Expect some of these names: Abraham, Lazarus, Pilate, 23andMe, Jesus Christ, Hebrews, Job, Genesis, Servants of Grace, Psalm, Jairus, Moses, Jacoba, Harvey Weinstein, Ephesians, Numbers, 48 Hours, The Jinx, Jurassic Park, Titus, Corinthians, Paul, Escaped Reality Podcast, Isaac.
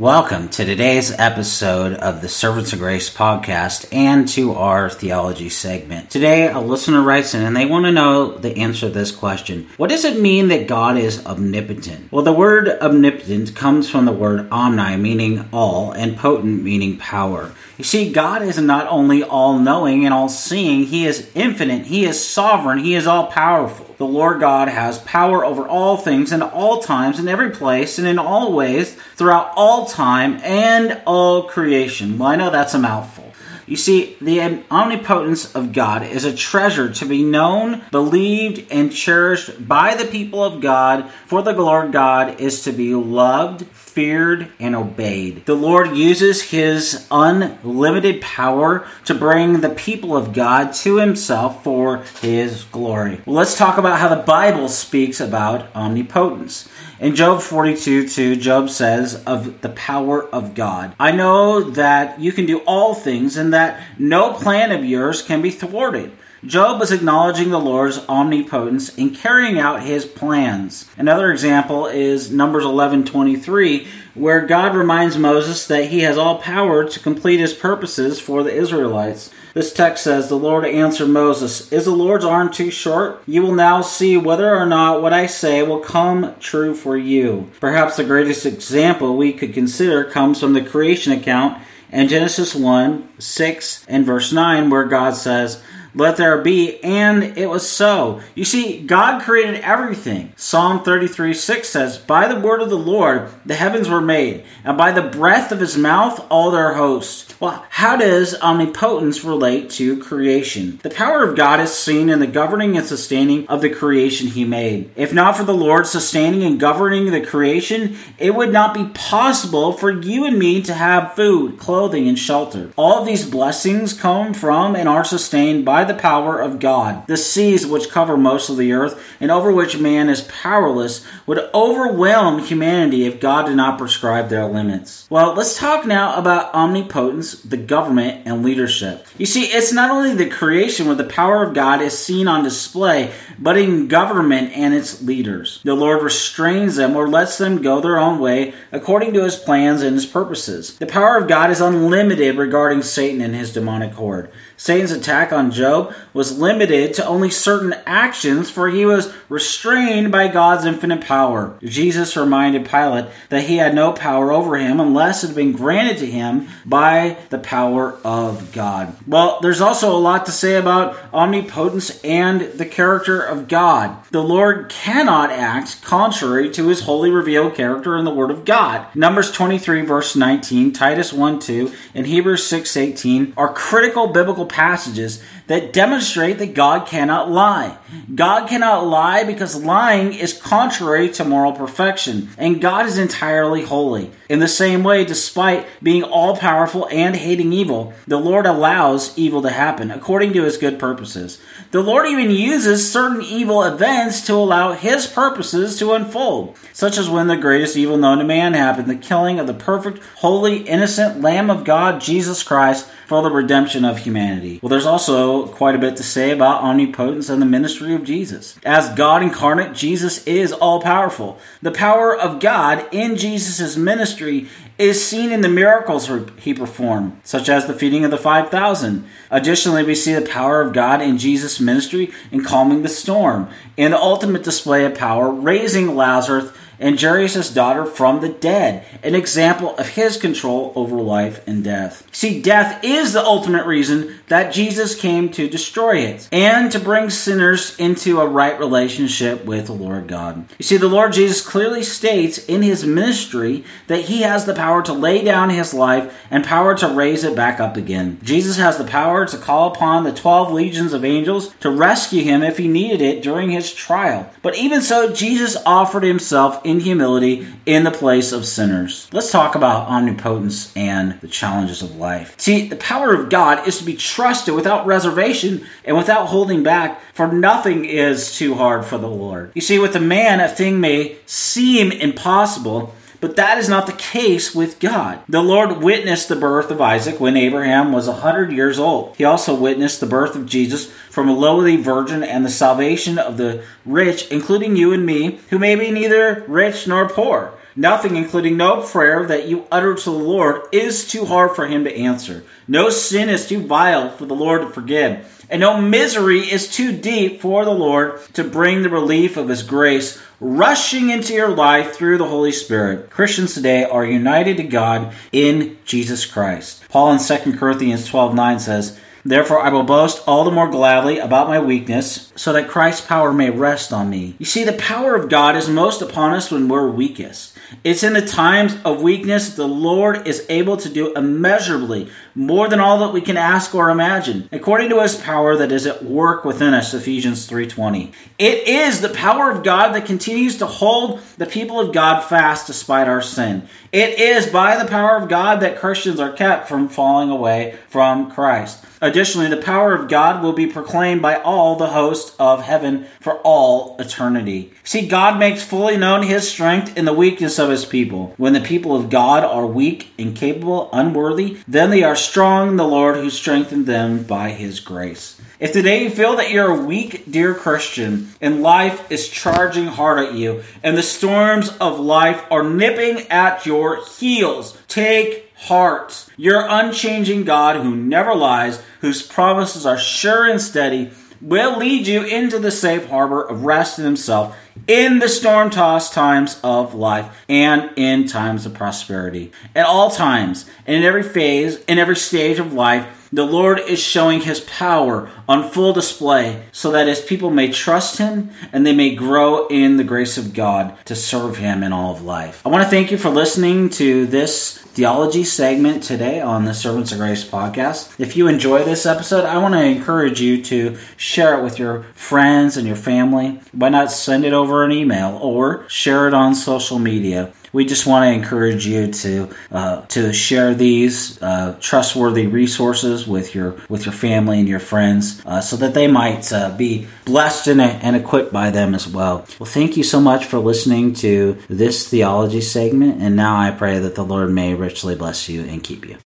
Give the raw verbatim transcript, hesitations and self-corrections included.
Welcome to today's episode of the Servants of Grace podcast and to our theology segment. Today, a listener writes in and they want to know the answer to this question. What does it mean that God is omnipotent? Well, the word omnipotent comes from the word omni, meaning all, and potent, meaning power. You see, God is not only all-knowing and all-seeing, He is infinite, He is sovereign, He is all-powerful. The Lord God has power over all things in all times, in every place, and in all ways, throughout all time and all creation. Well, I know that's a mouthful. You see, the omnipotence of God is a treasure to be known, believed, and cherished by the people of God, for the Lord God is to be loved, feared, and obeyed. The Lord uses His unlimited power to bring the people of God to Himself for His glory. Well, let's talk about how the Bible speaks about omnipotence. In Job forty-two two, Job says of the power of God, "I know that you can do all things and that no plan of yours can be thwarted." Job was acknowledging the Lord's omnipotence in carrying out His plans. Another example is Numbers eleven twenty-three, where God reminds Moses that He has all power to complete His purposes for the Israelites. This text says, "The Lord answered Moses, 'Is the Lord's arm too short? You will now see whether or not what I say will come true for you.'" Perhaps the greatest example we could consider comes from the creation account in Genesis one six and verse nine, where God says, "Let there be, and it was so." You see, God created everything. Psalm thirty-three six says, "By the word of the Lord the heavens were made, and by the breath of His mouth all their hosts." Well, how does omnipotence relate to creation? The power of God is seen in the governing and sustaining of the creation He made. If not for the Lord sustaining and governing the creation, it would not be possible for you and me to have food, clothing, and shelter. All of these blessings come from and are sustained by the power of God. The seas which cover most of the earth and over which man is powerless would overwhelm humanity if God did not prescribe their limits. Well, let's talk now about omnipotence, the government, and leadership. You see, it's not only the creation where the power of God is seen on display, but in government and its leaders. The Lord restrains them or lets them go their own way according to His plans and His purposes. The power of God is unlimited regarding Satan and his demonic horde. Satan's attack on Job was limited to only certain actions, for he was restrained by God's infinite power. Jesus reminded Pilate that he had no power over him unless it had been granted to him by the power of God. Well, there's also a lot to say about omnipotence and the character of God. The Lord cannot act contrary to His wholly revealed character in the Word of God. Numbers twenty-three, verse nineteen, Titus one two, and Hebrews six eighteen are critical biblical passages that demonstrate that God cannot lie. God cannot lie because lying is contrary to moral perfection, and God is entirely holy. In the same way, despite being all-powerful and hating evil, the Lord allows evil to happen according to His good purposes. The Lord even uses certain evil events to allow His purposes to unfold, such as when the greatest evil known to man happened, the killing of the perfect, holy, innocent Lamb of God, Jesus Christ, for the redemption of humanity. Well, there's also quite a bit to say about omnipotence and the ministry of Jesus. As God incarnate, Jesus is all-powerful. The power of God in Jesus' ministry is seen in the miracles He performed, such as the feeding of the five thousand. Additionally, we see the power of God in Jesus' ministry in calming the storm, and the ultimate display of power, raising Lazarus and Jairus' daughter from the dead, an example of His control over life and death. See, death is the ultimate reason that Jesus came to destroy it and to bring sinners into a right relationship with the Lord God. You see, the Lord Jesus clearly states in His ministry that He has the power to lay down His life and power to raise it back up again. Jesus has the power to call upon the twelve legions of angels to rescue Him if He needed it during His trial. But even so, Jesus offered Himself in humility in the place of sinners. Let's talk about omnipotence and the challenges of life. See, the power of God is to be trusted without reservation and without holding back, for nothing is too hard for the Lord. You see, with a man, a thing may seem impossible, but that is not the case with God. The Lord witnessed the birth of Isaac when Abraham was one hundred years old. He also witnessed the birth of Jesus from a lowly virgin and the salvation of the rich, including you and me, who may be neither rich nor poor. Nothing, including no prayer that you utter to the Lord, is too hard for him to answer. No sin is too vile for the Lord to forgive, and no misery is too deep for the Lord to bring the relief of his grace rushing into your life through the Holy Spirit. Christians today are united to God in Jesus Christ. Paul in Second Corinthians twelve nine says, "Therefore I will boast all the more gladly about my weakness, so that Christ's power may rest on me." You see, the power of God is most upon us when we're weakest. It's in the times of weakness the Lord is able to do immeasurably more than all that we can ask or imagine, according to his power that is at work within us, Ephesians three twenty. It is the power of God that continues to hold the people of God fast despite our sin. It is by the power of God that Christians are kept from falling away from Christ. Additionally, the power of God will be proclaimed by all the hosts of heaven for all eternity. See, God makes fully known his strength in the weakness of his people. When the people of God are weak, incapable, unworthy, then they are strong in the Lord who strengthened them by his grace. If today you feel that you're a weak, dear Christian, and life is charging hard at you, and the storms of life are nipping at your heels, take heart. Your unchanging God who never lies, whose promises are sure and steady, will lead you into the safe harbor of rest in himself in the storm-tossed times of life and in times of prosperity. At all times, and in every phase, in every stage of life, the Lord is showing his power on full display so that his people may trust him and they may grow in the grace of God to serve him in all of life. I want to thank you for listening to this theology segment today on the Servants of Grace podcast. If you enjoy this episode, I want to encourage you to share it with your friends and your family. Why not send it over an email or share it on social media? We just want to encourage you to uh, to share these uh, trustworthy resources with your with your family and your friends, uh, so that they might uh, be blessed and, and equipped by them as well. Well, thank you so much for listening to this theology segment, and now I pray that the Lord may richly bless you and keep you.